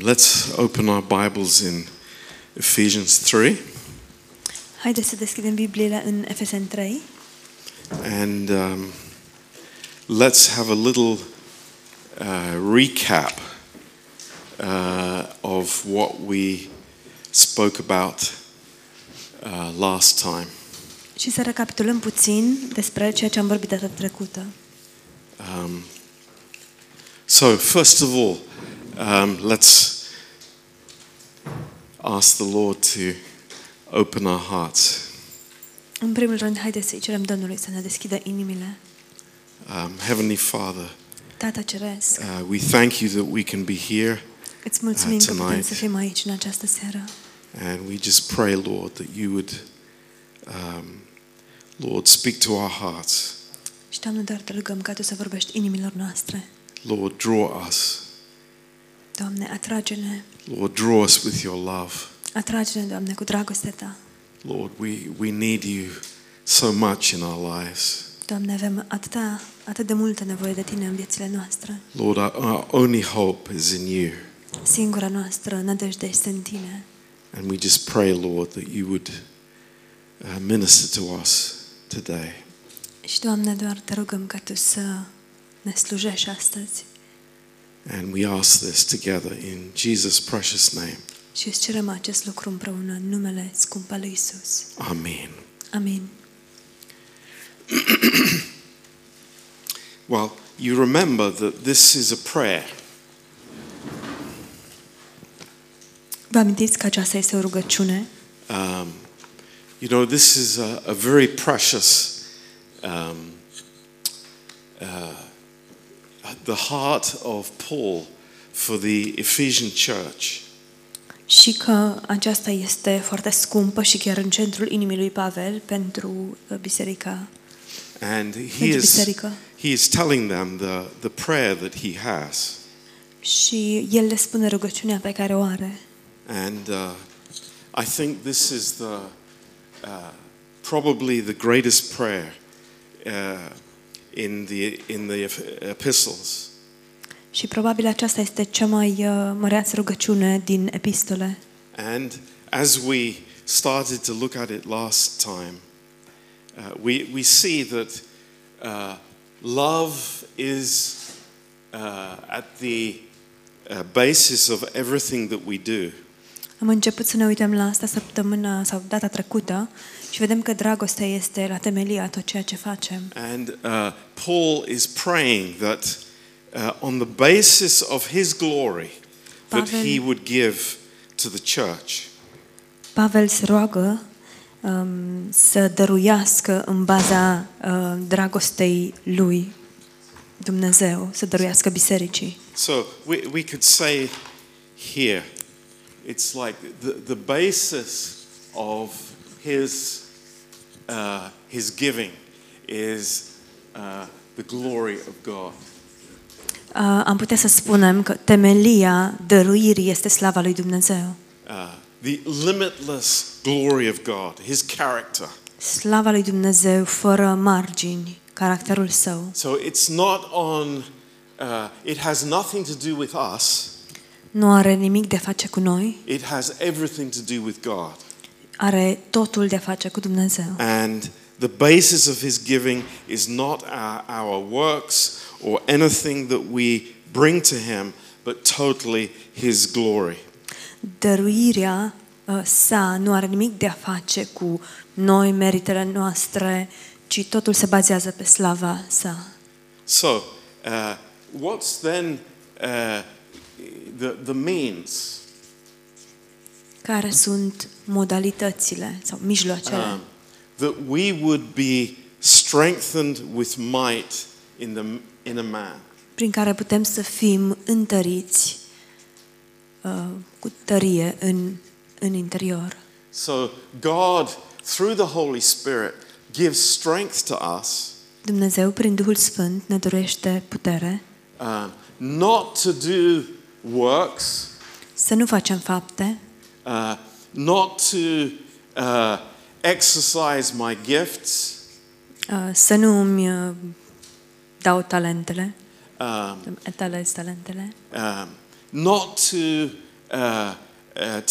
Let's open our Bibles in Ephesians 3. Haideți să deschidem Biblia în Efeseni 3. And let's have a little recap of what we spoke about last time. Și să recapitulăm puțin despre ceea ce am vorbit data trecută. So first of all, let's ask the Lord to open our hearts. În primul rând, haideți să-i cerem Domnului să ne deschidă inimile. Heavenly Father, Tată Ceresc, we thank you that we can be here tonight. Că putem să fim aici în această seară. And we just pray, Lord, that you would, Lord, speak to our hearts. Și Doamne, doar te rugăm ca tu să vorbești inimilor noastre. Lord, draw us. Doamne, atrage-ne. Lord, draw us with your love. Atrage-ne, Doamne, cu dragostea ta. Lord, we need you so much in our lives. Doamne, avem atât de multă nevoie de tine în viețile noastre. Lord, our only hope is in you. Singura noastră nădejde este în tine. And we just pray, Lord, that you would minister to us today. Și Doamne, doar te rugăm ca tu să ne slujești astăzi. And we ask this together in Jesus' precious name. Și îți cerem acest lucru împreună în numele scump al lui Iisus. Amen. Amen. Well, you remember that this is a prayer. Vă amintiți că aceasta este o rugăciune? You know, this is a very precious the heart of Paul for the Ephesian church. Și că aceasta este foarte scumpă și chiar în centrul inimii lui Pavel pentru biserica. And he is telling them the prayer that he has. Și el le spune rugăciunea pe care o are. And I think this is the probably the greatest prayer in the epistles. Și probabil aceasta este cea mai măreață rugăciune din epistole. And as we started to look at it last time, we see that love is at the basis of everything that we do. Am început să ne uităm la asta săptămâna sau data trecută și vedem că dragostea este la temelia tot ceea ce facem. And Paul is praying that on the basis of his glory that he would give to the church. Pavel se roagă să dăruiască în baza dragostei lui Dumnezeu, să dăruiască bisericii. So we could say here it's like the basis of his giving is the glory of God. Am putea să spunem că temelia dăruirii este slava lui Dumnezeu. The limitless glory of God, his character. Slava lui Dumnezeu fără margini, caracterul său. So it's not on it has nothing to do with us. Nu are nimic de a face cu noi. It has everything to do with God. Are totul de a face cu Dumnezeu. And the basis of his giving is not our works or anything that we bring to him, but totally his glory. Dăruirea sa nu are nimic de a face cu noi, meritele noastre, ci totul se bazează pe slava sa. So, what's then the means? Care sunt modalitățile sau mijloacele? That we would be strengthened with might in a man. Prin care putem să fim întăriți cu tărie în interior. So God through the Holy Spirit gives strength to us. Dumnezeu prin Duhul Sfânt ne dorește putere. Not to do works. Să nu facem fapte. Not to exercise my gifts. Să nu îmi dau talentele. Not to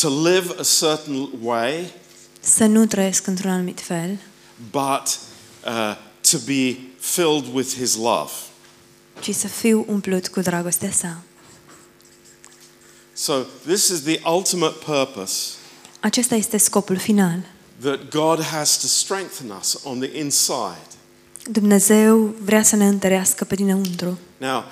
to live a certain way, să nu trăiesc într-un anumit fel, but to be filled with his love. Ci să fiu umplut cu dragostea sa. So this is the ultimate purpose. Acesta este scopul final. That God has to strengthen us on the inside. Dumnezeu vrea să ne întărească pe dinăuntru. Now,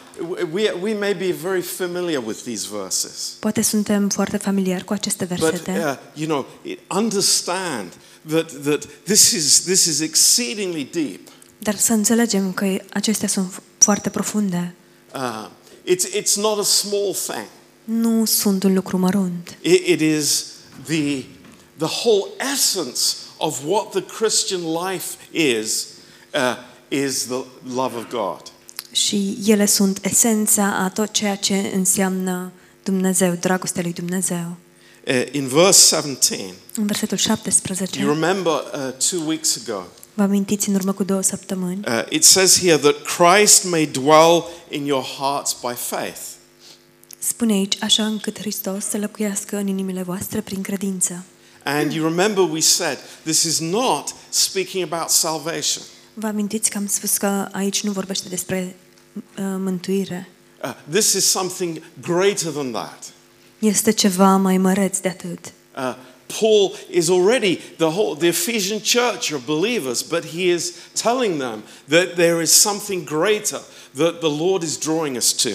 we may be very familiar with these verses. Poate suntem foarte familiari cu aceste versete. But understand that this is exceedingly deep. Dar să înțelegem că acestea sunt foarte profunde. It's not a small thing. Nu sunt un lucru mărunt. It is the whole essence of what the Christian life is the love of God. Și ele sunt esența a tot ceea ce înseamnă Dumnezeu, dragostea lui Dumnezeu. In verse 17. În versetul 17. You remember 2 weeks ago. Vă amintiți în urmă cu 2 săptămâni? It says here that Christ may dwell in your hearts by faith. Spune aici, așa încât Hristos să locuiască în inimile voastre prin credință. And you remember we said this is not speaking about salvation. Vă amintiți că am spus că aici nu vorbește despre mântuire. This is something greater than that. Este ceva mai măreț de atât. Paul is already the Ephesian church of believers, but he is telling them that there is something greater that the Lord is drawing us to.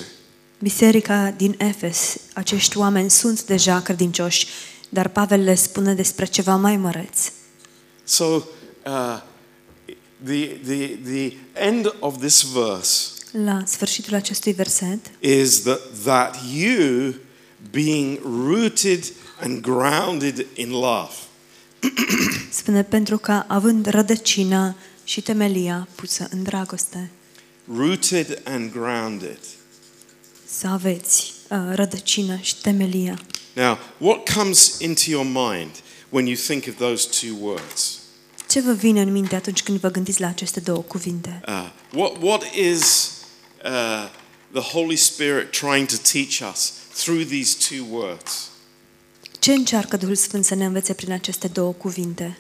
Biserica din Efes, acești oameni sunt deja credincioși, dar Pavel le spune despre ceva mai măreț. So the end of this verse. La sfârșitul acestui verset. Is that you being rooted and grounded in love. Spune pentru că având rădăcina și temelia pusă în dragoste. Rooted and grounded. Să aveți rădăcina și temelia. Now, what comes into your mind when you think of those two words? Ce vă vine în minte atunci când vă gândiți la aceste două cuvinte? What is the Holy Spirit trying to teach us through these two words? Ce încearcă Duhul Sfânt să ne învețe prin aceste două cuvinte?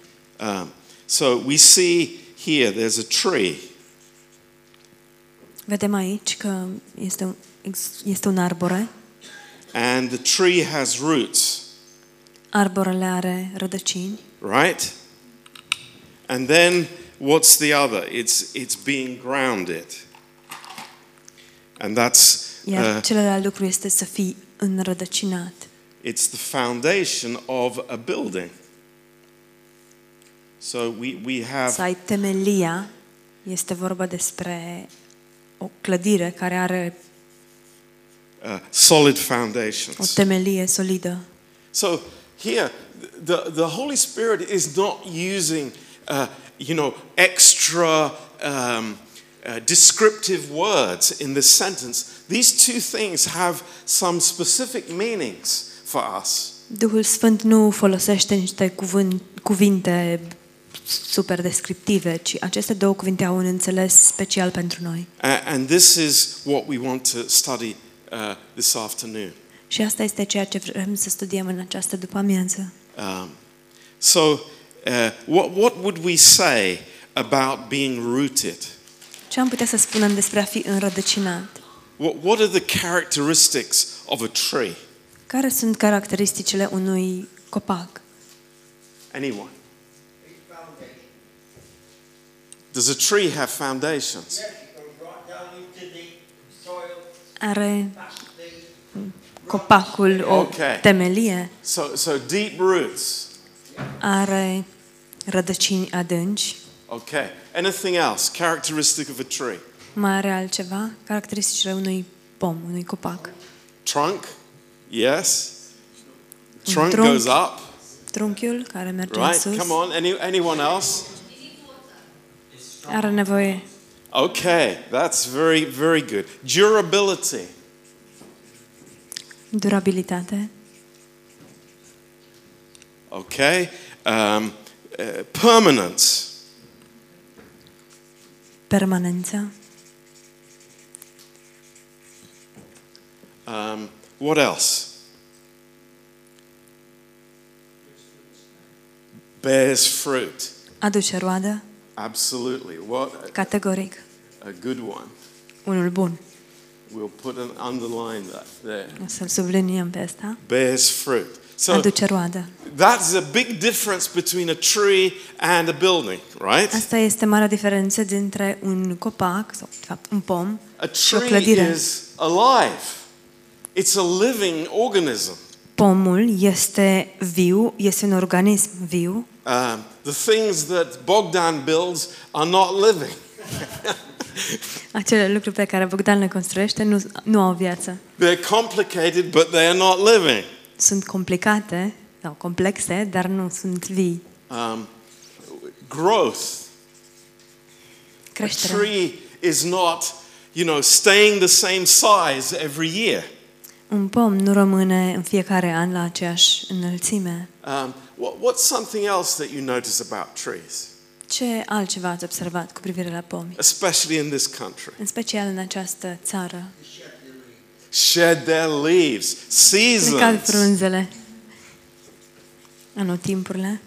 So we see here there's a tree. Vedem aici că este un arbore. And the tree has roots. Arborele are rădăcini. Right? And then what's the other? It's being grounded. And that's celălalt lucru este să fii înrădăcinat. It's the foundation of a building. So we have. Să ai temelia, este vorba despre o clădire care are solid foundations. O temelie solidă. So here the Holy Spirit is not using extra descriptive words in this sentence. These two things have some specific meanings. Duhul Sfânt nu folosește niște cuvinte super descriptive, ci aceste două cuvinte au un înțeles special pentru noi. And this is what we want to study this afternoon. Și asta este ceea ce vrem să studiem în această după-amiază. So what would we say about being rooted? Ce am putea să spunem despre a fi înrădăcinat? What are the characteristics of a tree? Care sunt caracteristicile unui copac? Anyone? Does a tree have foundations? Are copacul o temelie? So deep roots. Are rădăcini adânci? Okay. Anything else characteristic of a tree? Mai are altceva? Caracteristicile unui pom, unui copac? Trunk? Yes. Trunk goes up. Trunchiul care merge în sus. Right. Come on. Anyone else? Are nevoie. Okay, that's very, very good. Durability. Durabilitate. Okay. Permanence. Permanența. What else? bears fruit. Aduce roadă. Absolutely. What? Categoric. A good one. Unul bun. We'll put an underline that there. O să-l subliniem pe asta. Bears fruit. So, aduce roadă. That's a big difference between a tree and a building, right? Asta este marea diferență dintre un copac sau de fapt un pom și o clădire. A tree is alive. It's a living organism. Pomul este viu, este un organism viu. The things that Bogdan builds are not living. Acele lucruri pe care Bogdan le construiește nu au viață. They're complicated, but they are not living. Sunt complicate sau complexe, dar nu sunt vii. Growth. Creștere. A tree is not, staying the same size every year. Un pom nu rămâne în fiecare an la aceeași înălțime. What's something else that you notice about trees? Ce altceva ați observat cu privire la pomi? Especially in this country. În special în această țară. Shed their leaves, seasons. Cad frunzele. Anotimpurile.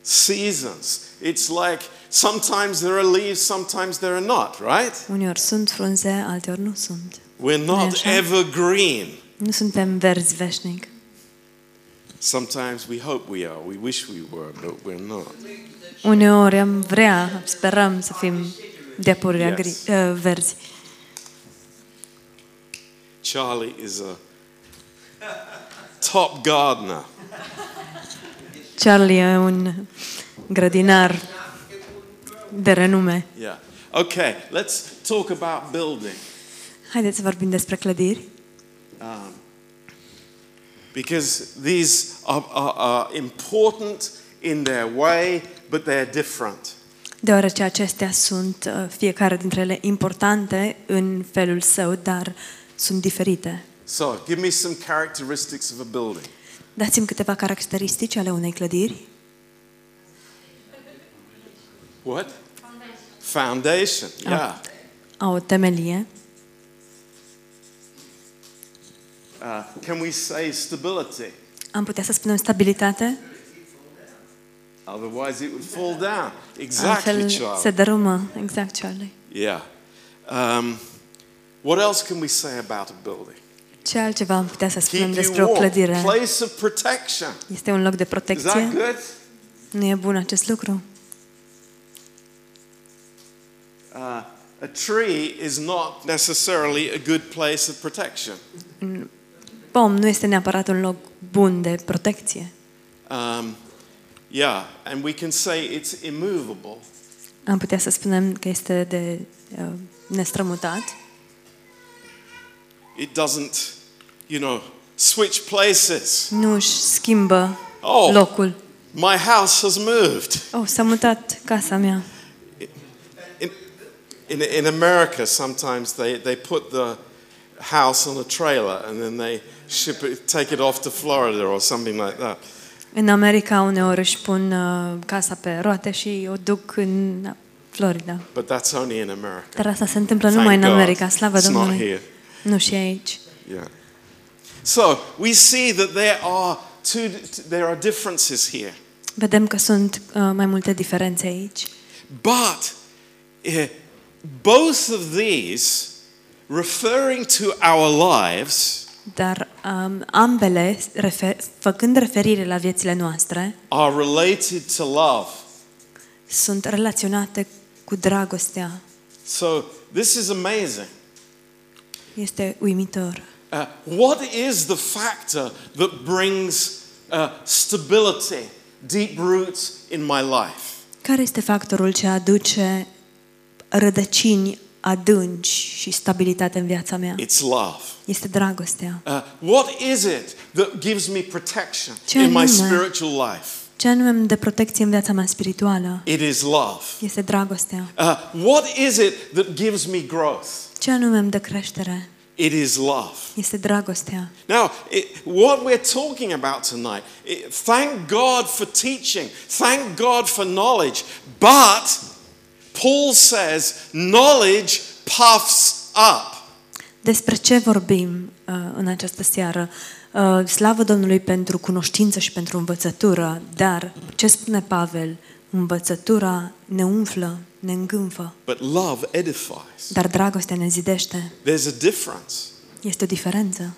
Seasons. It's like sometimes there are leaves, sometimes there are not, right? Uneori sunt frunze, alteori nu sunt. We're not evergreen. Nu suntem verzi veșnic. Sometimes we hope we are, we wish we were, but we're not. Uneori am vrea, sperăm să fim deapurile verzi. Charlie is a top gardener. Charlie e un grădinar de renume. Yeah. Okay, let's talk about building. Haideți să vorbim despre clădiri. Because these are important in their way, but they are different. Deoarece acestea sunt fiecare dintre ele importante în felul său, dar sunt diferite. So, give me some characteristics of a building. Dați-mi câteva caracteristici ale unei clădiri. What? Foundation. Yeah. O temelie. Can we say stability? Am putea să spunem stabilitate? Otherwise it would fall down. Exactly, Charlie. Se dărâmă, exact, Charlie. Yeah. What else can we say about a building? Ce altceva am putea să spunem despre o clădire? Place of protection. Este un loc de protecție. Is that good? Nu e bun acest lucru. A tree is not necessarily a good place of protection. Pom nu este neapărat un loc bun de protecție. Yeah, and we can say it's immovable. Am putea să spunem că este de nestrămutat. It doesn't, switch places. Nu își schimbă locul. My house has moved. Oh, s-a mutat casa mea. In America, sometimes they put the house on a trailer and then they take it off to Florida or something like that. În America uneori își pun casa pe roate și o duc în Florida. But that's only in America. Dar asta se întâmplă numai în America, slavă Domnului. Nu și aici. Yeah. So, we see that there are differences here. Vedem că sunt mai multe diferențe aici. But both of these referring to our lives, dar ambele făcând referire la viețile noastre, are related to love. Sunt relaționate cu dragostea. So this is amazing. Este uimitor. What is the factor that brings stability, deep roots in my life? Care este factorul ce aduce rădăcini adânci și stabilitate în viața mea? It's love. Este dragostea. What is it that gives me protection in my spiritual life? Ce anume îmi dă protecție în viața mea spirituală? It is love. Este dragostea. What is it that gives me growth? Ce anume îmi dă creștere? It is love. Este dragostea. Now, what we're talking about tonight, thank God for teaching, thank God for knowledge, but Paul says knowledge puffs up. Despre ce vorbim în această seară? Slavă Domnului pentru cunoștință și pentru învățătură, dar ce spune Pavel? Învățătura ne umflă, ne îngânfă. But love edifies. Dar dragostea ne zidește. There's a difference. Este o diferență.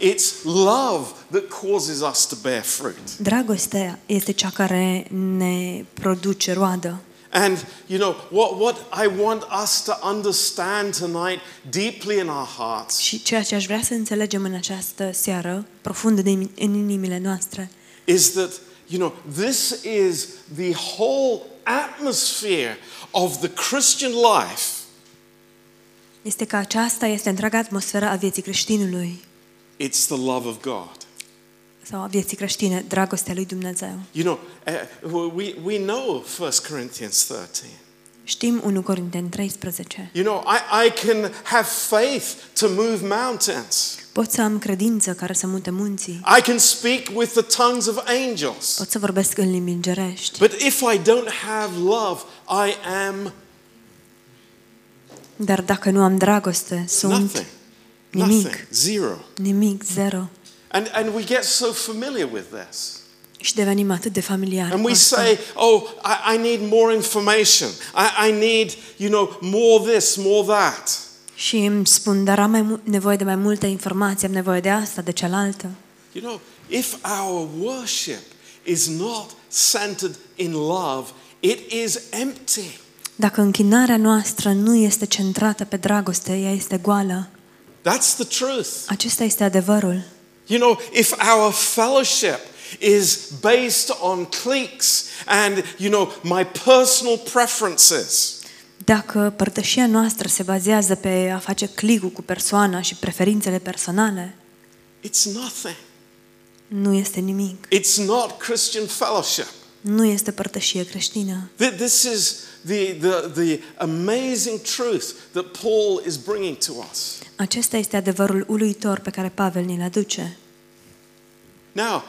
It's love that causes us to bear fruit. Dragostea este cea care ne produce roadă. And you know what I want us to understand tonight deeply in our hearts. Și ceea ce aș vrea să înțelegem în această seară, profund în inimile noastre, is that this is the whole atmosphere of the Christian life. Este că aceasta este întreaga atmosferă a vieții creștinului. It's the love of God. Sau a vieții creștine, dragostea lui Dumnezeu. We know 1 Corinthians 13. Știm 1 Corinteni 13. I can have faith to move mountains. Pot să am credință care să mute munții. I can speak with the tongues of angels. Pot să vorbesc în limbi îngerești. But if I don't have love, I am. Dar dacă nu am dragoste, sunt nimic. Zero. Nimic, zero. And we get so familiar with this. Și devenim atât de familiari. And we say, I need more information. I need, more this, more that. Și îmi spun, dar am nevoie de mai multă informație, am nevoie de asta, de cealaltă. If our worship is not centered in love, it is empty. Dacă închinarea noastră nu este centrată pe dragoste, ea este goală. That's the truth. Acesta este adevărul. If our fellowship is based on cliques and, my personal preferences. Dacă părtășia noastră se bazează pe a face click-ul cu persoana și preferințele personale, it's nothing. Nu este nimic. It's not Christian fellowship. Nu este părtășie creștină. This is the amazing truth that Paul is bringing to us. Acesta este adevărul uluitor pe care Pavel ne-l aduce. Now,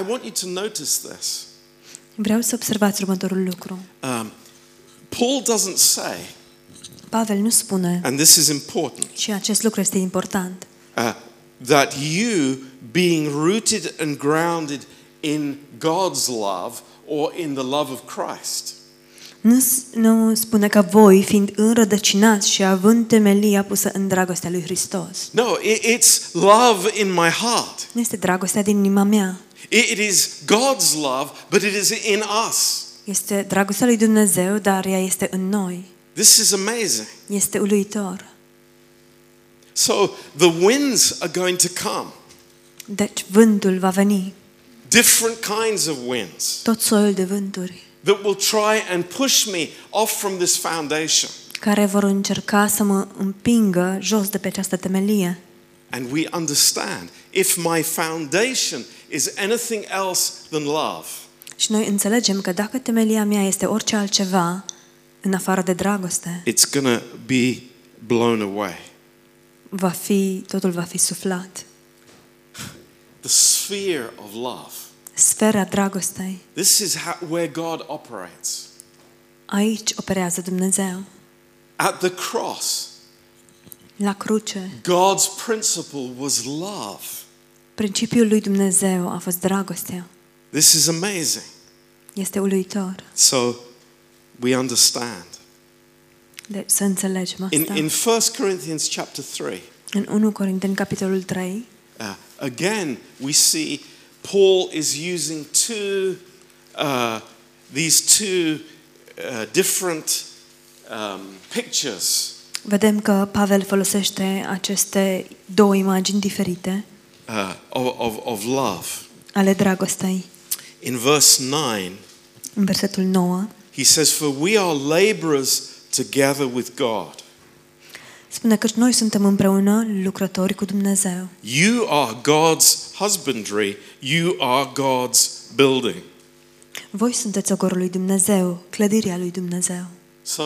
I want you to notice this. Vreau să observați următorul lucru. Paul doesn't say. Pavel nu spune. And this is important. Și acest lucru este important. That you being rooted and grounded in God's love or in the love of Christ. Nu spune că voi fiind înrădăcinați și având temelia pusă în dragostea lui Hristos. No, it's love in my heart. Nu este dragostea din inima mea. It is God's love, but it is in us. Este dragostea lui Dumnezeu, dar ea este în noi. This is amazing. Este uluitor. So the winds are going to come. Deci vântul va veni. Different kinds of winds. Tot soiul de vânturi. That will try and push me off from this foundation. Care vor încerca să mă împingă jos de pe această temelie. And we understand if my foundation is anything else than love. Și noi înțelegem că dacă temelia mea este orice altceva în afară de dragoste, it's gonna be blown away. Totul va fi suflat. The sphere of love. Sfera dragostei. This is where God operates. Aici operează Dumnezeu. At the cross. La cruce. God's principle was love. Principiul lui Dumnezeu a fost dragostea. This is amazing. Este uluitor. So we understand. Deci să înțelegem asta. In 1 Corinthians chapter 3. În 1 Corinteni capitolul 3. Again we see Paul is using these two different pictures. Vedem că Pavel folosește aceste două imagini diferite of love. Ale dragostei. In verse 9. În versetul 9. He says, "For we are laborers together with God." Spune că noi suntem împreună lucrători cu Dumnezeu. You are God's husbandry, you are God's building. Voi sunteți ogorul lui Dumnezeu, clădirea lui Dumnezeu. So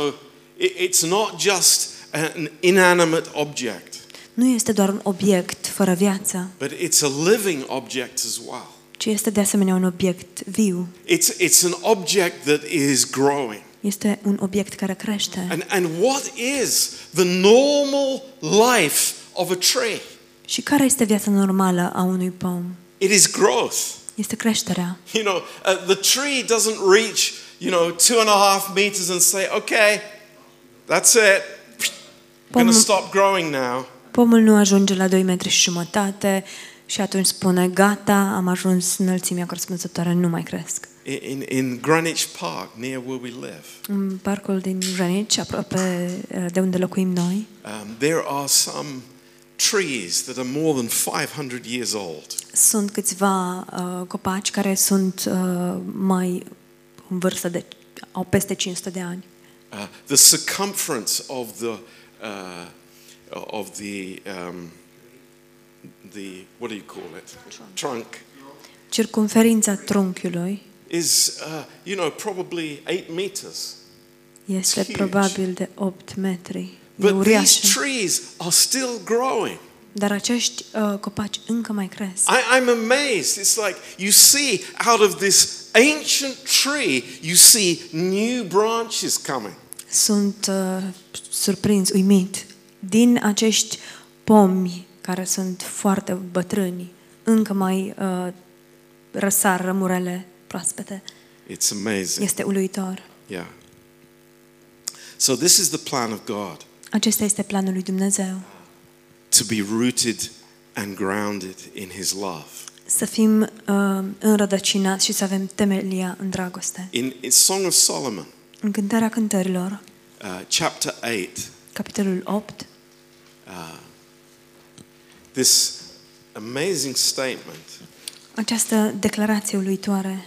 it's not just an inanimate object. Nu este doar un obiect fără viață. But it's a living object as well. Ci este de asemenea un obiect viu. It's an object that is growing. Este un obiect care crește. And what is the normal life of a tree. Și care este viața normală a unui pom? It is growth. Este creșterea. You know, the tree doesn't reach, 2.5 meters and say, okay, that's it. I'm going to stop growing now. Pomul nu ajunge la 2,5 metri și atunci spune, gata, am ajuns înălțimea corespunzătoare, nu mai cresc. In Greenwich Park, near where we live. În parcul din Greenwich, aproape de unde locuim noi. There are some trees that are more than 500 years old. Sunt câțiva copaci care sunt mai în vârstă de au peste 500 de ani. The circumference of the what do you call it? Trunk. Circumferința trunchiului is probably 8 meters. Este probabil de 8 metri. But these trees are still growing. Dar acești copaci încă mai cresc. I'm amazed. It's like you see out of this ancient tree you see new branches coming. Sunt surprins, uimit. Din acești pomi care sunt foarte bătrâni, încă mai răsar rămurele proaspete. It's amazing. Este uluitor. Yeah. So this is the plan of God. Acesta este planul lui Dumnezeu. To be rooted and grounded in his love. Să fim înrădăcinați și să avem temelia în dragoste. In Song of Solomon. În Cântarea Cântărilor. Chapter 8. Capitolul 8. This amazing statement. Această declarație uluitoare.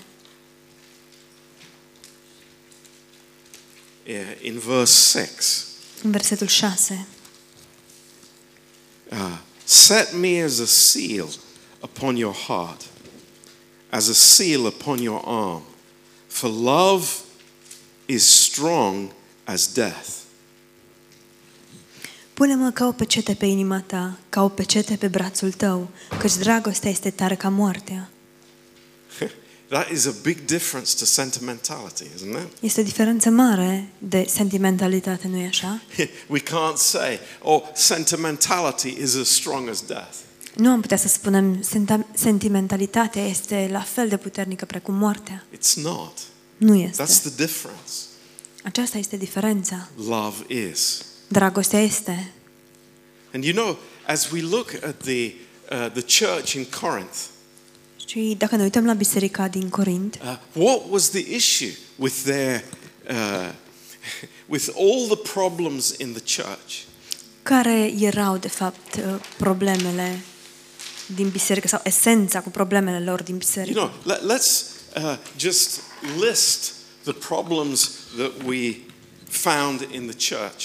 In verse 6. În versetul 6. Set me as a seal upon your heart, as a seal upon your arm, for love is strong as death. Pune-mă ca o pecete pe inima ta, ca o pecete pe brațul tău, căci dragostea este tare ca moartea. That is a big difference to sentimentality, isn't it? Este o diferență mare de sentimentalitate, nu-i așa? We can't say, sentimentality is as strong as death. Nu am putea să spunem sentimentalitatea este la fel de puternică precum moartea. It's not. Nu este. That's the difference. Aceasta este diferența. Love is. Dragostea este. And as we look at the church in Corinth. Și dacă ne uităm la biserica din Corint, what was the issue with their with all the problems in the church? Care erau de fapt problemele din biserică sau esența cu problemele lor din biserică? Let's just list the problems that we found in the church.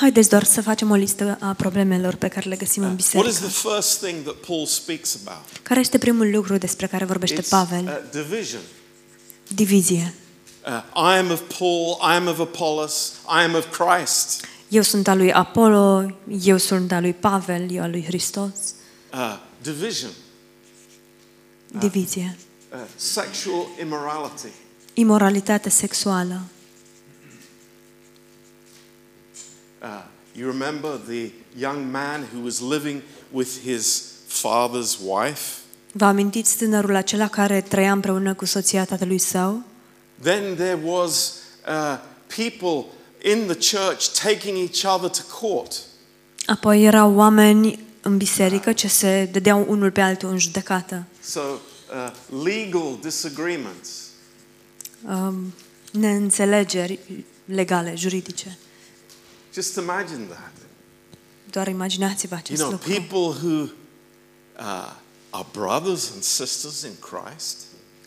Haideți doar să facem o listă a problemelor pe care le găsim în biserică. What is the first thing that Paul speaks about? Care este primul lucru despre care vorbește Pavel? Division. Divizie. I am of Paul, I am of Apollos, I am of Christ. Eu sunt al lui Apollo, eu sunt al lui Pavel, eu al lui Hristos. Division. Divizie. Sexual immorality. Imoralitate sexuală. You remember the young man who was living with his father's wife? Vă amintiți tânărul acela care trăia împreună cu soția tatălui său? Then there was people in the church taking each other to court. Apoi erau oameni în biserică ce se dădeau unul pe altul în judecată. So legal disagreements. Neînțelegeri legale, juridice. Just imagine that. Doar imaginați-vă acest lucru. People who are brothers and sisters in Christ.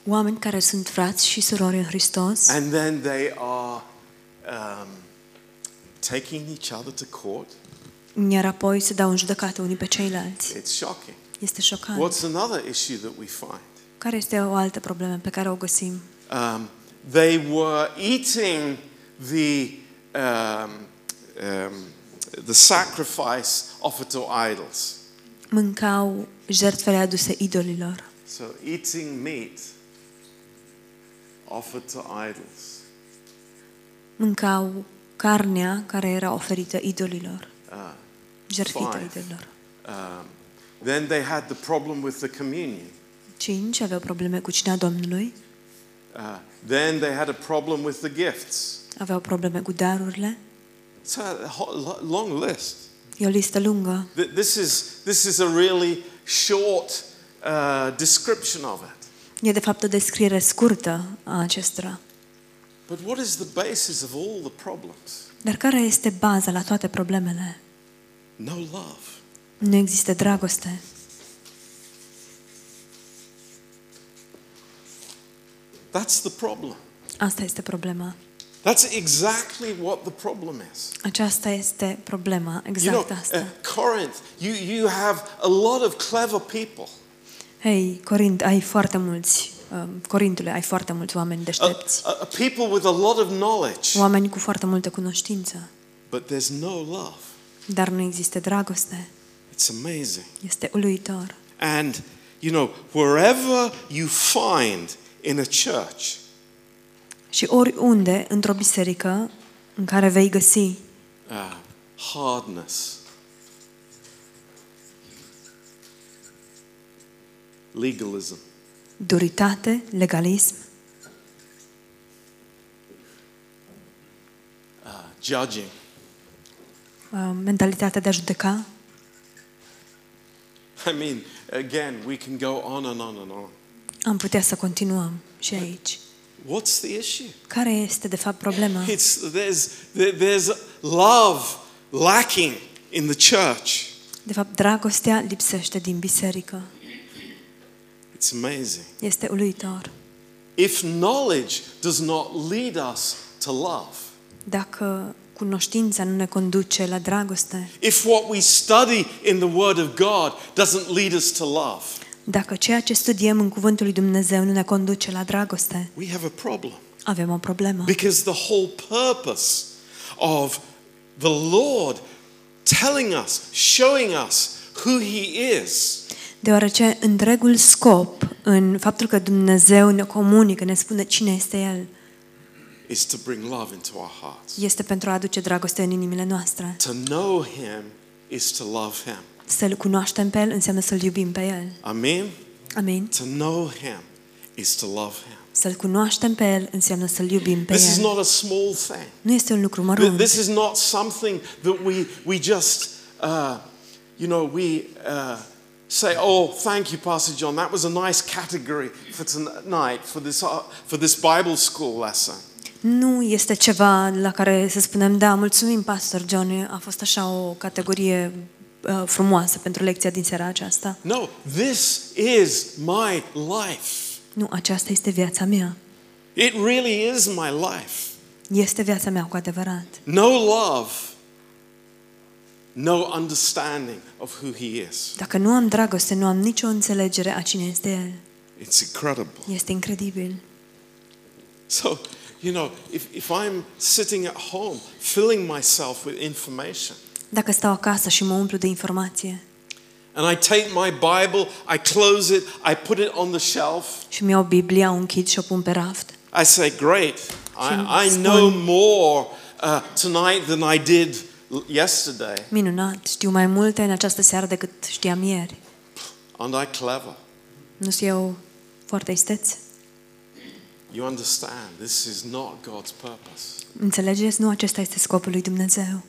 Oameni care sunt frați și surori în Hristos. And then they are taking each other to court. Iar apoi se dau în judecată unii pe ceilalți. It's shocking. Este șocant. What's another issue that we find? Care este o altă problemă pe care o găsim? They were eating the sacrifice offered to idols. Mâncau jertfele aduse idolilor. So eating meat offered to idols. Mâncau carnea care era oferită idolilor. Jertfită idolilor. Then they had the problem with the communion. 5 aveau probleme cu cina Domnului. Then they had a problem with the gifts. Aveau probleme cu darurile. It's a long list. E o listă lungă. This is a really short description of it. E de fapt o descriere scurtă a acestora. But what is the basis of all the problems? Dar care este baza la toate problemele? No love. Nu există dragoste. That's the problem. Asta este problema. That's exactly what the problem is. Aceasta este problema, exact asta. Corinth, you have a lot of clever people. Hey, Corint, Corintule, ai foarte mulți oameni deștepți. People with a lot of knowledge. Oameni cu foarte multă cunoștință. But there's no love. Dar nu există dragoste. It's amazing. Este uluitor. And wherever you find in a church. Și oriunde într-o biserică în care vei găsi hardness, legalism, duritate, legalism, judging, mentalitatea de a judeca. I mean, again, we can go on and on and on. Am putea să continuăm și aici. What's the issue? Care este de fapt problema? There's love lacking in the church. De fapt, dragostea lipsește din biserică. It's amazing. Este uluitor. If knowledge does not lead us to love. Dacă cunoștința nu ne conduce la dragoste. If what we study in the word of God doesn't lead us to love. Dacă ceea ce studiem în cuvântul lui Dumnezeu nu ne conduce la dragoste, avem o problemă. Because the whole purpose of the Lord telling us, showing us who he is. Deoarece întregul scop în faptul că Dumnezeu ne comunică, ne spune cine este el, is to bring love into our hearts. Este pentru a aduce dragoste în inimile noastre. To know him is to love him. Să-l cunoaștem pe el înseamnă să-l iubim pe el. Amen. Amen. To know him is to love him. Să-l cunoaștem pe el înseamnă să-l iubim pe el. This is not a small thing. Nu este un lucru mărunt. This is not something that we just say, oh, thank you, Pastor John. That was a nice category for tonight for this Bible school lesson. Nu este ceva la care să spunem, da, mulțumim, Pastor John, a fost așa o categorie frumoasă pentru lecția din seara aceasta. No, this is my life. Nu, aceasta este viața mea. It really is my life. Este viața mea cu adevărat. No love, no understanding of who he is. Dacă nu am dragoste, nu am nicio înțelegere a cine este el. It's incredible. Este incredibil. So, if I'm sitting at home filling myself with information. Dacă stau acasă și mă umplu de informație. And I take my Bible, I close it, I put it on the shelf. Și mi-au Biblia, o închid și o pun pe raft. I say, great. I know more tonight than I did yesterday. Minunat, știu mai multe în această seară decât știam ieri. And I clever. Nu sunt eu foarte isteț? You understand, this is not God's purpose. Înțelegeți? Nu acesta este scopul lui Dumnezeu.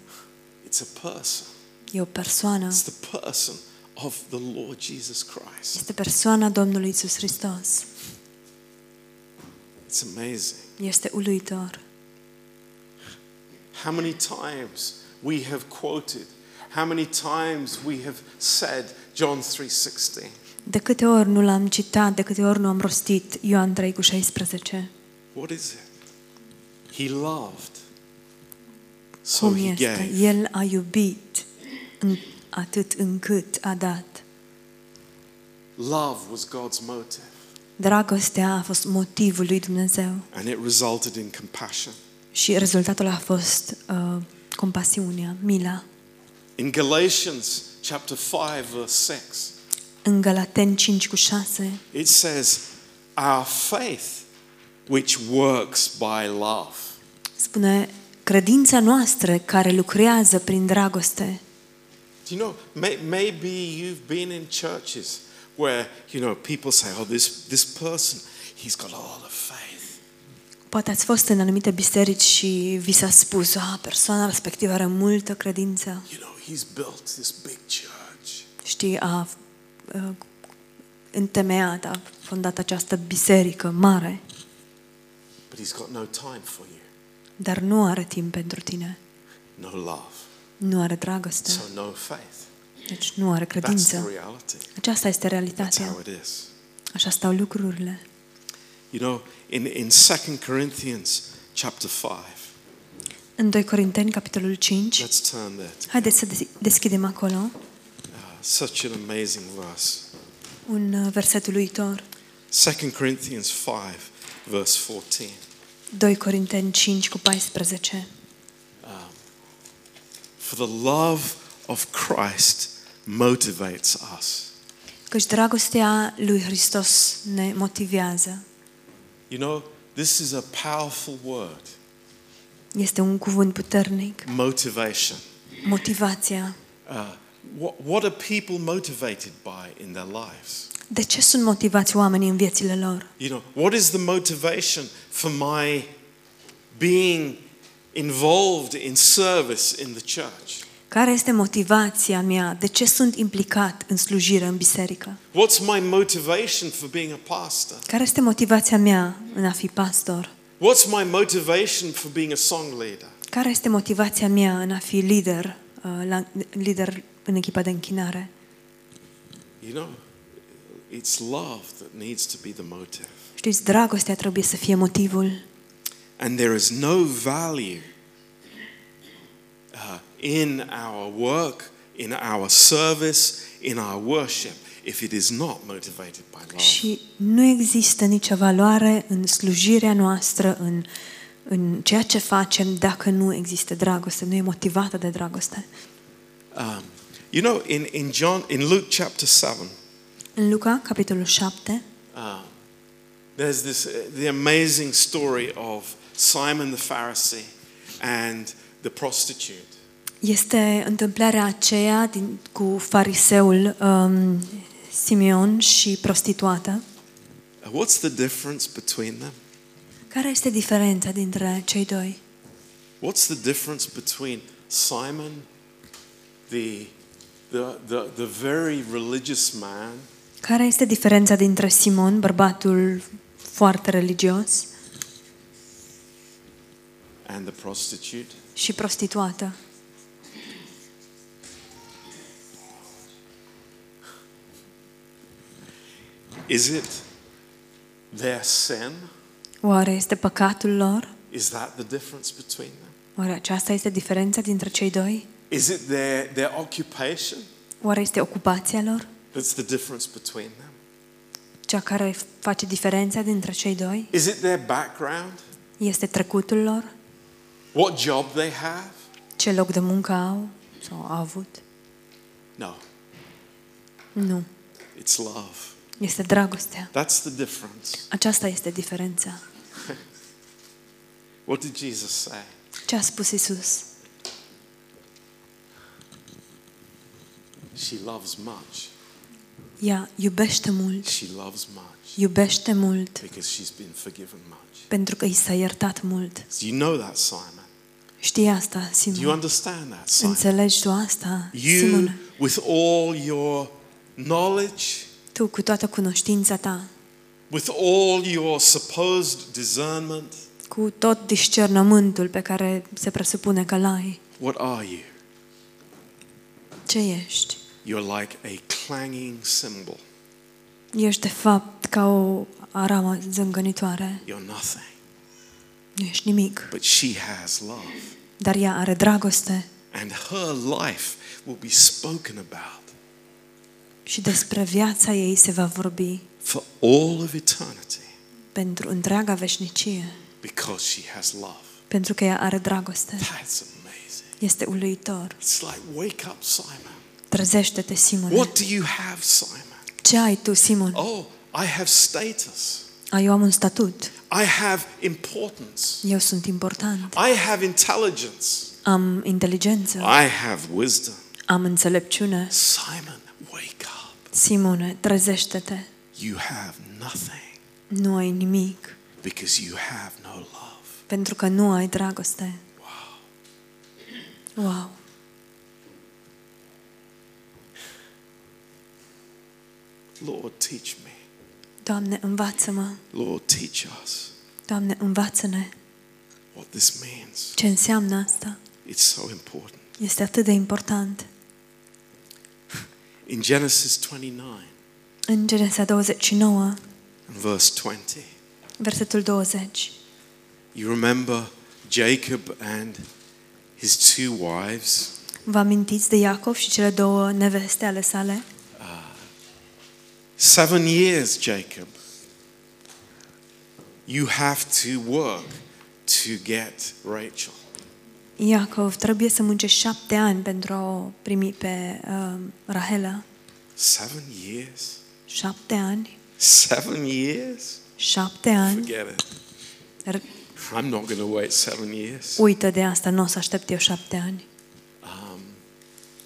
It's a person. E o persoană. It's the person of the Lord Jesus Christ. Este persoana Domnului Iisus Hristos. It's amazing. Este uluitor. How many times we have quoted, how many times we have said John 3:16. De câte ori nu l-am citat, de câte ori nu am rostit Ioan 3:16. What is it? He loved. Cum este? El a iubit atât încât a dat. Love was God's motive. Dragostea a fost motivul lui Dumnezeu. And it resulted in compassion. Și rezultatul a fost compasiunea, mila. In Galatians chapter 5 verse 6. În Galateni 5:6. It says our faith which works by love. Spune credința noastră care lucrează prin dragoste. You know, maybe you've been in churches where, you know, people say, oh, this person, he's got all the faith. Poate ați fost în anumite biserici și vi s-a spus, persoana respectivă are multă credință. You know, he's built this big church. Știi, a întemeiat, a fondat această biserică mare. But he's got no time for you. Dar nu are timp pentru tine. No love. Nu are dragoste. So no faith. Deci nu are credință. That's the reality. Aceasta este realitatea. That's how it is. Așa stau lucrurile. You know, in 2 Corinthians chapter 5. În 2 Corinteni capitolul 5. Let's turn there. Haideți să deschidem acolo. Such an amazing verse. Un verset uluitor. 2 Corinthians 5 verse 14. 2 Corinteni 5 cu 14. For the love of Christ motivates us. Căci dragostea lui Hristos ne motivează. You know, this is a powerful word. Este un cuvânt puternic. Motivation. Motivația. What are people motivated by in their lives? De ce sunt motivați oamenii în viețile lor? You know, what is the motivation for my being involved in service in the church? Care este motivația mea? De ce sunt implicat în slujire în biserică? What's my motivation for being a pastor? Care este motivația mea în a fi pastor? What's my motivation for being a song leader? Care este motivația mea în a fi lider în echipa de închinare? You know, it's love that needs to be the motive. Știți, dragostea trebuie să fie motivul. And there is no value in our work, in our service, in our worship, if it is not motivated by love. Și nu există nicio valoare în slujirea noastră, în ceea ce facem, dacă nu există dragoste, nu e motivată de dragoste. You know, in Luke chapter 7. În Luca capitolul 7. There's the amazing story of Simon the Pharisee and the prostitute. Este întâmplarea aceea cu fariseul Simeon și prostituata. What's the difference between them? Care este diferența dintre cei doi? What's the difference between Simon, the very religious man? Care este diferența dintre Simon, bărbatul foarte religios, and the prostitute? Și prostituata. Is it their sin? Oare este păcatul lor? Is that the difference between them? Oare aceasta este diferența dintre cei doi? Is it their occupation? Oare este ocupația lor? That's the difference between them. Cea care face diferența dintre cei doi? Is it their background? Este trecutul lor? What job they have? Ce loc de muncă au sau au avut? No. Nu. It's love. Este dragostea. That's the difference. Aceasta este diferența. What did Jesus say? Ce a spus Isus? She loves much. Ea iubește mult. She loves much. Iubește mult. Because she's been forgiven much. Pentru că i s-a iertat mult. Do you know that, Simon? Știi asta, Simon? Do you understand that, Simon? Înțelegi tu asta, Simon? You, with all your knowledge, tu cu toată cunoștința ta, with all your supposed discernment, cu tot discernământul pe care se presupune că l-ai, what are you? Ce ești? You're like a clanging cymbal. Ești de fapt ca o aramă zângănitoare. You're nothing. Nu ești nimic. But she has love. Dar ea are dragoste. And her life will be spoken about. Și despre viața ei se va vorbi for all of eternity. Pentru întreaga veșnicie. Because she has love. Pentru că ea are dragoste. That's amazing. Este uluitor. It's like, wake up, Simon. Trezește-te, Simon. What do you have, Simon? Ce ai tu, Simon? Oh, I have status. Eu am un statut. I have importance. Eu sunt important. I have intelligence. Am inteligență. I have wisdom. Am înțelepciune. Simon, wake up. Simone, trezește-te. You have nothing. Nu ai nimic. Because you have no love. Pentru că nu ai dragoste. Wow. Wow. Lord, teach me. Doamne, învață-mă. Lord, teach us. Doamne, învață-ne. What this means. Ce înseamnă asta? It's so important. Este atât de important. In Genesis 29. În Genesa 29. Verse 20. Versetul 20. You remember Jacob and his two wives? Vă amintiți de Iacov și cele două neveste ale sale? 7 years, Jacob. You have to work to get Rachel. Iacov trebuie să muncească 7 ani pentru a o primi pe Rahela. 7 years. 7 ani. 7 years. 7 ani. Forget it. I'm not going to wait 7 years. Uită de asta, nu o să aștept eu 7 ani.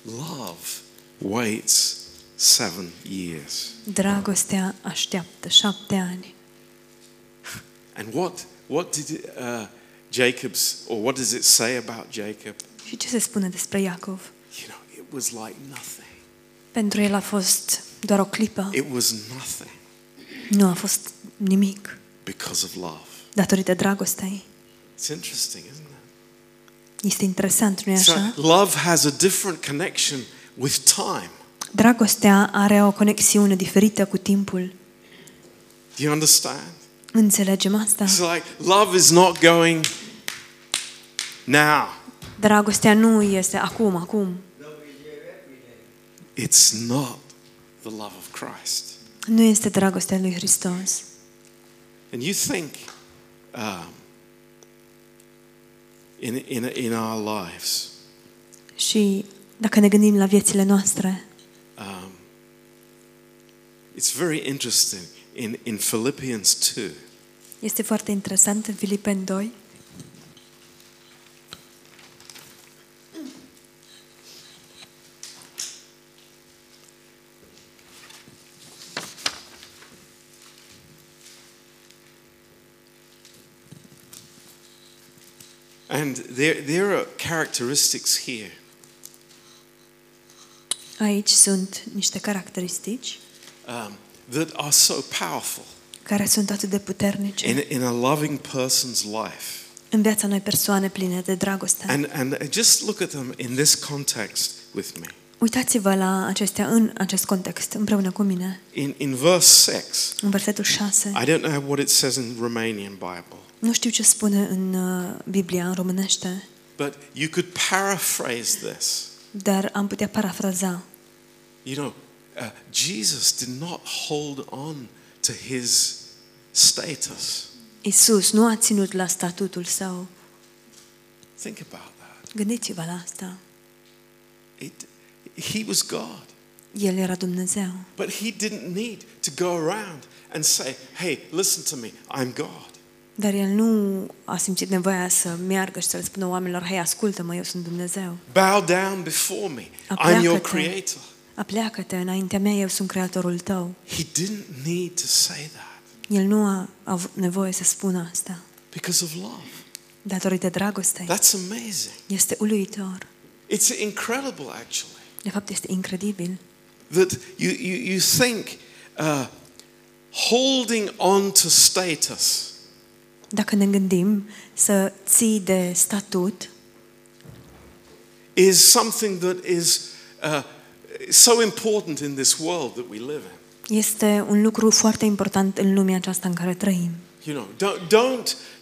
Love waits 7 years. Dragostea așteaptă 7 ani. And what did Jacob's, or what does it say about Jacob? Și ce se spune despre Iacov? You know, it was like nothing. Pentru el a fost doar o clipă. It was nothing. Nu a fost nimic. Because of love. Datorită dragostei. It's interesting, isn't it? Este interesant, nu-i așa? So, love has a different connection with time. Dragostea are o conexiune diferită cu timpul. Do you understand? Înțelegem asta? It's like love is not going now. Dragostea nu este acum. It's not the love of Christ. Nu este dragostea lui Hristos. And you think in our lives. Și dacă ne gândim la viețile noastre. It's very interesting in Philippians 2. Este foarte interesant în Filipeni 2. And there are characteristics here. Aici sunt niște caracteristici that are so powerful. Care sunt atât de puternice. In a loving person's life. În viața unei persoane pline de dragoste. And just look at them in this context with me. Uitați-vă la acestea în acest context împreună cu mine. In verse 6. În versetul 6. I don't know what it says in Romanian Bible. Nu știu ce spune în Biblia în românește. But you could paraphrase this. Dar am putea parafraza. You know, Jesus did not hold on to his status. Isus nu a ținut la statutul său. Think about that. Gândiți-vă la asta. He was God. El era Dumnezeu. But he didn't need to go around and say, "Hey, listen to me. I'm God." Dar el nu a simțit nevoia să meargă și să le spună oamenilor, hei, ascultă-mă, eu sunt Dumnezeu. Bow down before me. I'm your creator. Apleacă-te înaintea mea, eu sunt creatorul tău. He didn't need to say that. El nu a avut nevoie să spună asta. Because of love. Datorită dragostei. That's amazing. Este uluitor. It's incredible, actually. De fapt, este incredibil. That you think holding on to status. Dacă ne gândim să ții de statut, is something that is so important in this world that we live in. Este un lucru foarte important în lumea aceasta în care trăim. You know,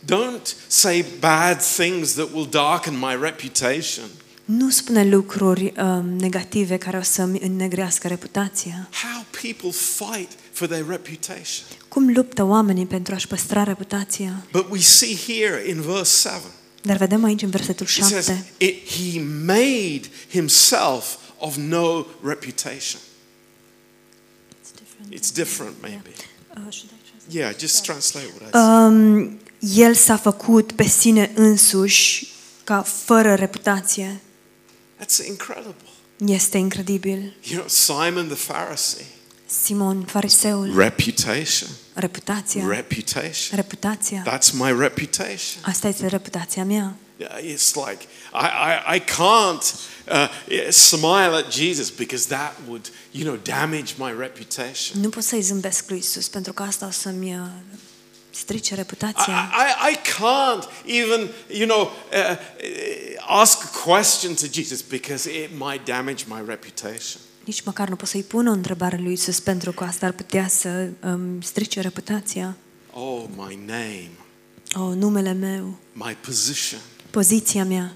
don't say bad things that will darken my reputation. Nu spune lucruri negative care o să-mi înnegrească reputația. How people fight for their reputation. Cum luptă oamenii pentru a-și păstra reputația. But we see here in verse 7. Dar vedem aici în versetul 7. It says, he made himself of no reputation. It's different maybe. Yeah, just translate what I said. El s-a făcut pe sine însuși ca fără reputație. That's incredible. Este incredibil. You know, Simon the Pharisee. Simon fariseul. Reputation. Reputația. Reputation. Reputația. That's my reputation. Asta este reputația mea. It's like I can't smile at Jesus because that would, you know, damage my reputation. Nu pot să-i zâmbesc lui Isus pentru că asta o să-mi strice reputația. I can't even, you know, ask a question to Jesus because it might damage my reputation. Nici măcar nu pot să-i pun o întrebare lui Isus pentru că asta ar putea să strice reputația. Oh, my name. Oh, numele meu. My position. Poziția mea.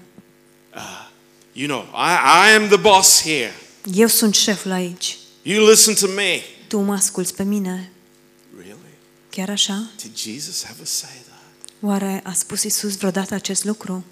You know, I am the boss here. Eu sunt șeful aici. You listen to me. Tu mă asculți pe mine. Really? Chiar așa? Did Jesus ever say that? Oare a spus Iisus vreodată acest lucru?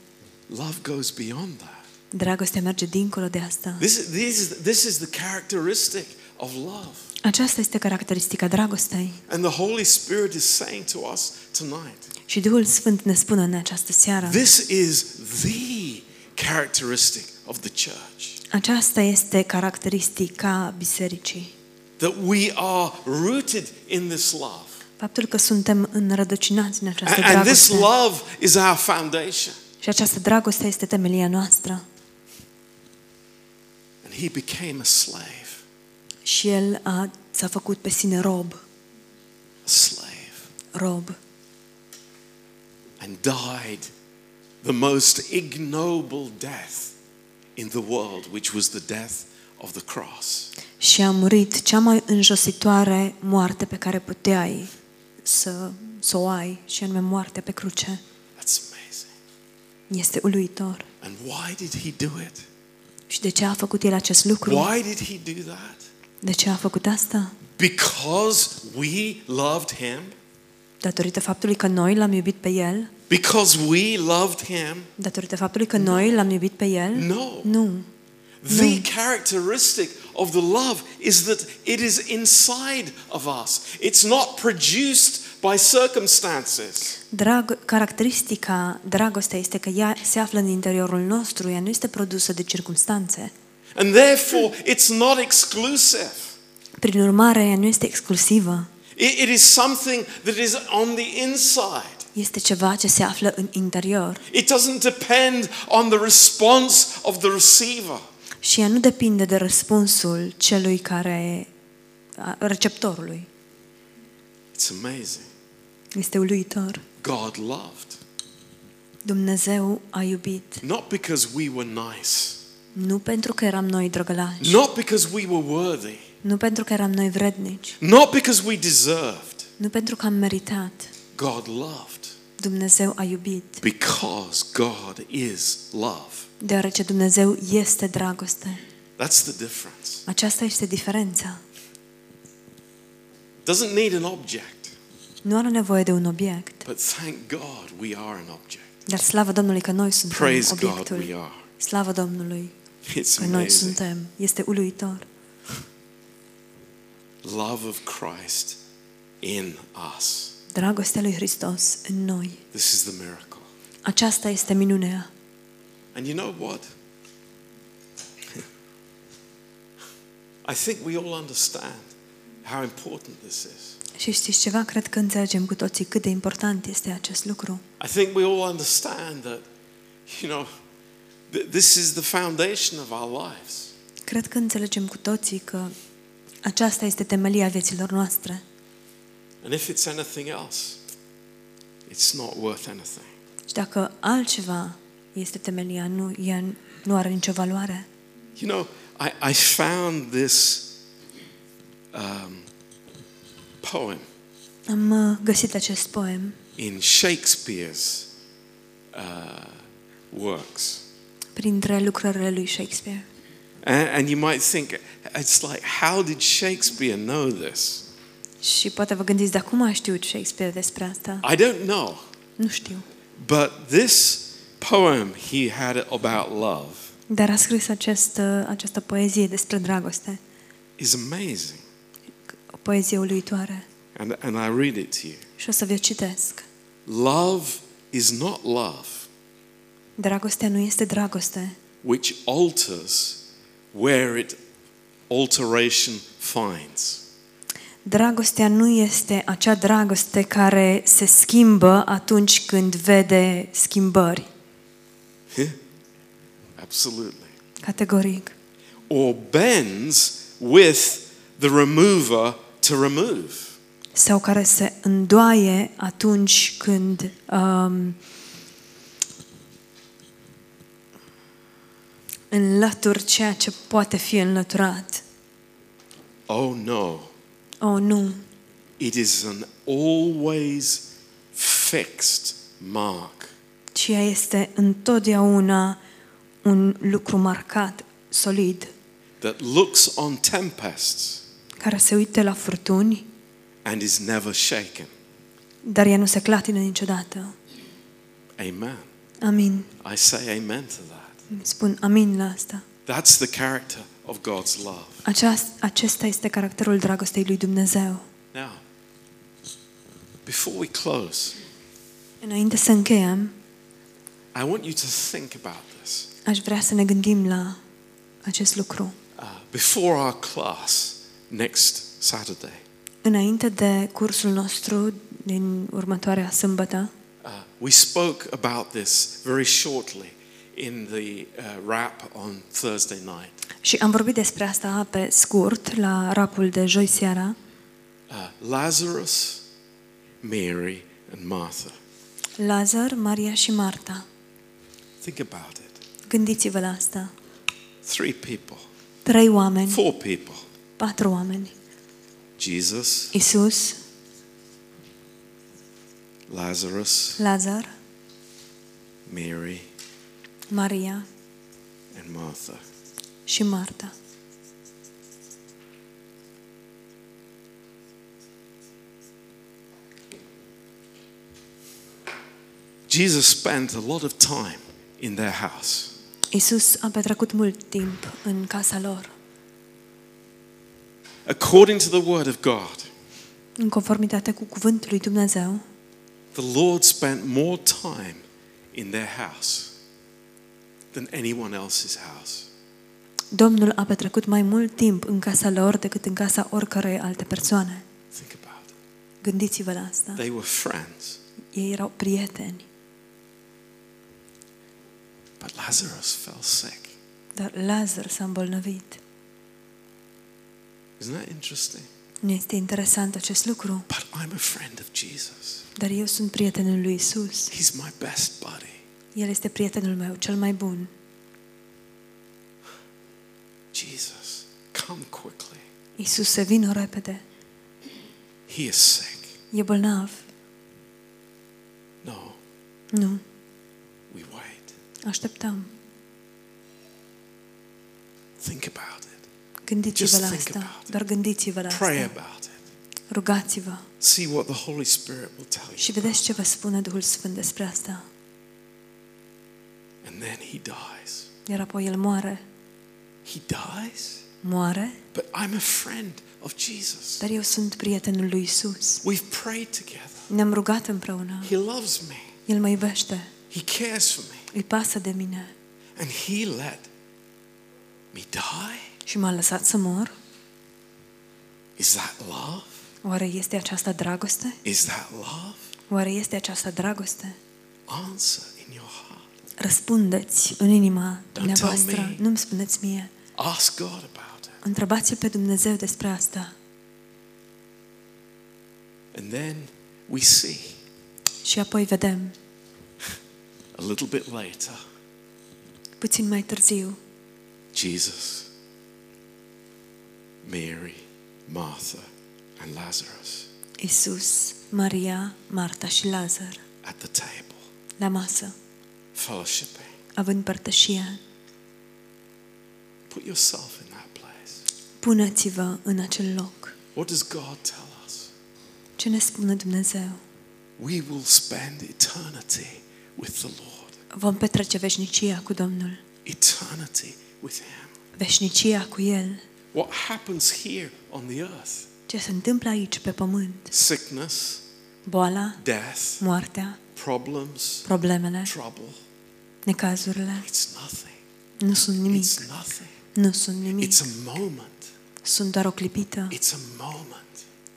Love goes beyond that. Dragostea merge dincolo de asta. This is the characteristic of love. Aceasta este caracteristica dragostei. And the Holy Spirit is saying to us tonight. Și Duhul Sfânt ne spune în această seară. This is the characteristic of the church. Aceasta este caracteristica bisericii. That we are rooted in this love. Faptul că suntem înrădăcinați în această dragoste. And this love is our foundation. Și această dragoste este temelia noastră. And he became a slave. Și el s-a făcut pe sine rob. A slave. Rob. And died the most ignoble death in the world, which was the death of the cross. Și a murit cea mai înjositoare moarte pe care puteai să o ai, și anume moartea pe cruce. That's amazing. Este uluitor. And why did he do it? Și de ce a făcut el acest lucru? Why did he do that? De ce a făcut asta? Because we loved him. Datorită faptului că noi l-am iubit pe el. Because we loved him. Datorită faptului că noi l-am iubit pe el. No. Nu. The characteristic of the love is that it is inside of us. It's not produced by circumstances. Caracteristica dragostei este că ea se află în interiorul nostru, ea nu este produsă de circumstanțe. And therefore it's not exclusive. Prin urmare, ea nu este exclusivă. It is something that is on the inside. Este ceva ce se află în interior. It doesn't depend on the response of the receiver. Și ea nu depinde de răspunsul celui care receptorului. It's amazing. Este uluitor. God loved. Dumnezeu a iubit. Not because we were nice. Nu pentru că eram noi drăgălași. Not because we were worthy. Nu pentru că eram noi vrednici. Not because we deserved. Nu pentru că am meritat. God loved. Dumnezeu a iubit. Because God is love. Deoarece Dumnezeu este dragoste. That's the difference. Aceasta este diferența. Doesn't need an object. Nu are nevoie de un obiect. But thank God we are an object. Dar slavă Domnului că noi suntem obiectul. Praise God we are. Slavă Domnului că noi suntem. Este uluitor. Love of Christ in us. Dragostea lui Hristos în noi. This is the miracle. Aceasta este minunea. And you know what? I think we all understand how important this is. Și știți ceva? Cred că înțelegem cu toții cât de important este acest lucru. I think we all understand that, you know, this is the foundation of our lives. Cred că înțelegem cu toții că aceasta este temelia vieților noastre. And if it's anything else, it's not worth anything. Și dacă altceva este temelia, nu are nicio valoare. You know, I found this poem. Am găsit acest poem in Shakespeare's works. Printre lucrările lui Shakespeare. And you might think it's like, how did Shakespeare know this? Și poate vă gândiți, dar cum a știut Shakespeare despre asta? I don't know. Nu știu. But this poem he had about love. Dar a scris această poezie despre dragoste. Is amazing. O poezie uluitoare. And I read it to you. Și o să vă citesc. Love is not love. Dragostea nu este dragoste. Which alters where it alteration finds. Dragostea nu este acea dragoste care se schimbă atunci când vede schimbări. Yeah, absolutely. Categoric. Or bends with the remover to remove. Sau care se îndoaie atunci când înlături ceea ce poate fi înlăturat. Oh no. Oh nu. It is an always fixed mark. Ci este întotdeauna un lucru marcat, solid. That looks on tempests. Care se uită la furtuni. And is never shaken. Dar ea nu se clatină niciodată. Amen. Amin. I say amen to that. Spun amin la asta. That's the character of God's love. Acesta este caracterul dragostei lui Dumnezeu. Now, before we close, înainte să încheiem, I want you to think about this. Aș vrea să ne gândim la acest lucru. Before our class next Saturday. Înainte de cursul nostru din următoarea sâmbătă. We spoke about this very shortly in the wrap on Thursday night. Și am vorbit despre asta pe scurt la rapul de joi seara. Lazarus, Mary and Martha. Lazar, Maria și Marta. Think about it. Gândiți-vă la asta. 3 people. 3 oameni. 4 people. 4 oameni. Jesus. Isus. Lazarus. Lazar. Mary. Maria and Martha. Și Marta. Jesus spent a lot of time in their house. Isus a petrecut mult timp în casa lor. According to the word of God. În conformitate cu cuvântul lui Dumnezeu. The Lord spent more time in their house than anyone else's house. Domnul a petrecut mai mult timp în casa lor decât în casa oricărei alte persoane. Gândiți-vă la asta. They were friends. Ei erau prieteni. But Lazarus fell sick. Dar Lazar s-a îmbolnăvit. Isn't that interesting? Nu este interesant acest lucru? But I'm a friend of Jesus. Dar eu sunt prietenul lui Isus. He's my best buddy. El este prietenul meu cel mai bun. Jesus, come quickly. Iisuse, vino repede. He is sick. E bolnav. No. Nu. We wait. Așteptăm. Think about it. Gândiți-vă la asta. Doar gândiți-vă la asta. Pray about it. Rugați-vă. See what the Holy Spirit will tell you. Și vedeți ce vă spune Duhul Sfânt despre asta. And then he dies. Iar apoi el moare. He dies. Moare. But I'm a friend of Jesus. Dar eu sunt prietenul lui Isus. We've prayed together. Ne-am rugat împreună. He loves me. El mă iubește. He cares for me. Îi pasă de mine. And he let me die. Și m-a lăsat să mor. Is that love? Oare este aceasta dragoste? Is that love? Oare este aceasta dragoste? Answer in your heart. Răspundeți în inima dumneavoastră. Nu-mi spuneți mie. Ask God about it. Întrebați-l pe Dumnezeu despre asta. And then we see. Și apoi vedem. A little bit later. Puțin mai târziu. Jesus, Mary, Martha and Lazarus. Isus, Maria, Marta și Lazar. At the table. La masă. Fellowshipping. Având părtășie. Put yourself in that place. Puneți-vă în acel loc. What does God tell us? Ce ne spune Dumnezeu? We will spend eternity with the Lord. Vom petrece veșnicia cu Domnul. Eternity with him. Veșnicia cu el. What happens here on the earth? Ce se întâmplă aici pe pământ? Sickness, boala, death, moartea, problemele, necazuri. Nu sunt nimic. Nu sunt nimic. It's a moment. Sunt doar o clipită. It's a moment.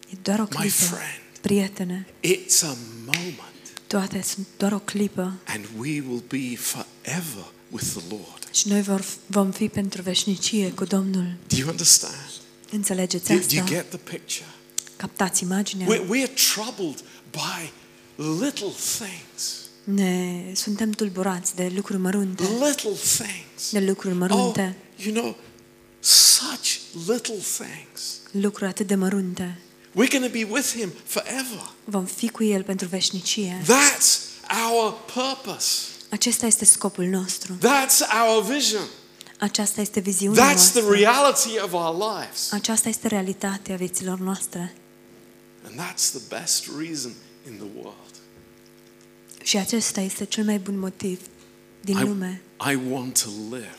E doar o clipă. My friend. Prietene. It's a moment. Toate sunt doar o clipă. And we will be forever with the Lord. Și noi vom fi pentru veșnicie cu Domnul. Do you understand? Înțelegeți asta? Do you get the picture? Captați imaginea. We are troubled by little things. Ne suntem tulburați de lucruri mărunte. Little things. De lucruri mărunte. Oh, you know, such little things. Lucruri atât de mărunte. We're going to be with him forever. Vom fi cu el pentru veșnicie. That's our purpose. Acesta este scopul nostru. That's our vision. Aceasta este viziunea noastră. That's the reality of our lives. Aceasta este realitatea vieților noastre. And that's the best reason in the world. Și acesta este cel mai bun motiv din lume. I want to live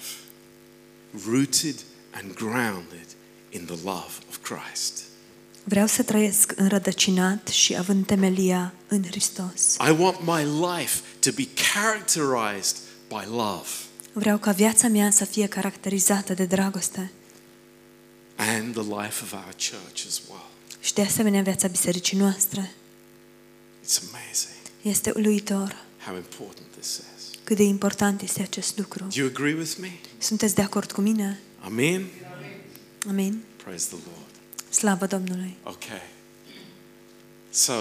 rooted and grounded in the love of Christ. Vreau să trăiesc înrădăcinat și având temelia în Hristos. I want my life to be characterized by love. Vreau ca viața mea să fie caracterizată de dragoste. And the life of our church as well. Și de asemenea viața bisericii noastre. It's amazing. Este uluitor. How important this is. Cât de important este acest lucru. Do you agree with me? Sunteți de acord cu mine? Amen. Amen. Praise the Lord. Slava Domnului. Okay. So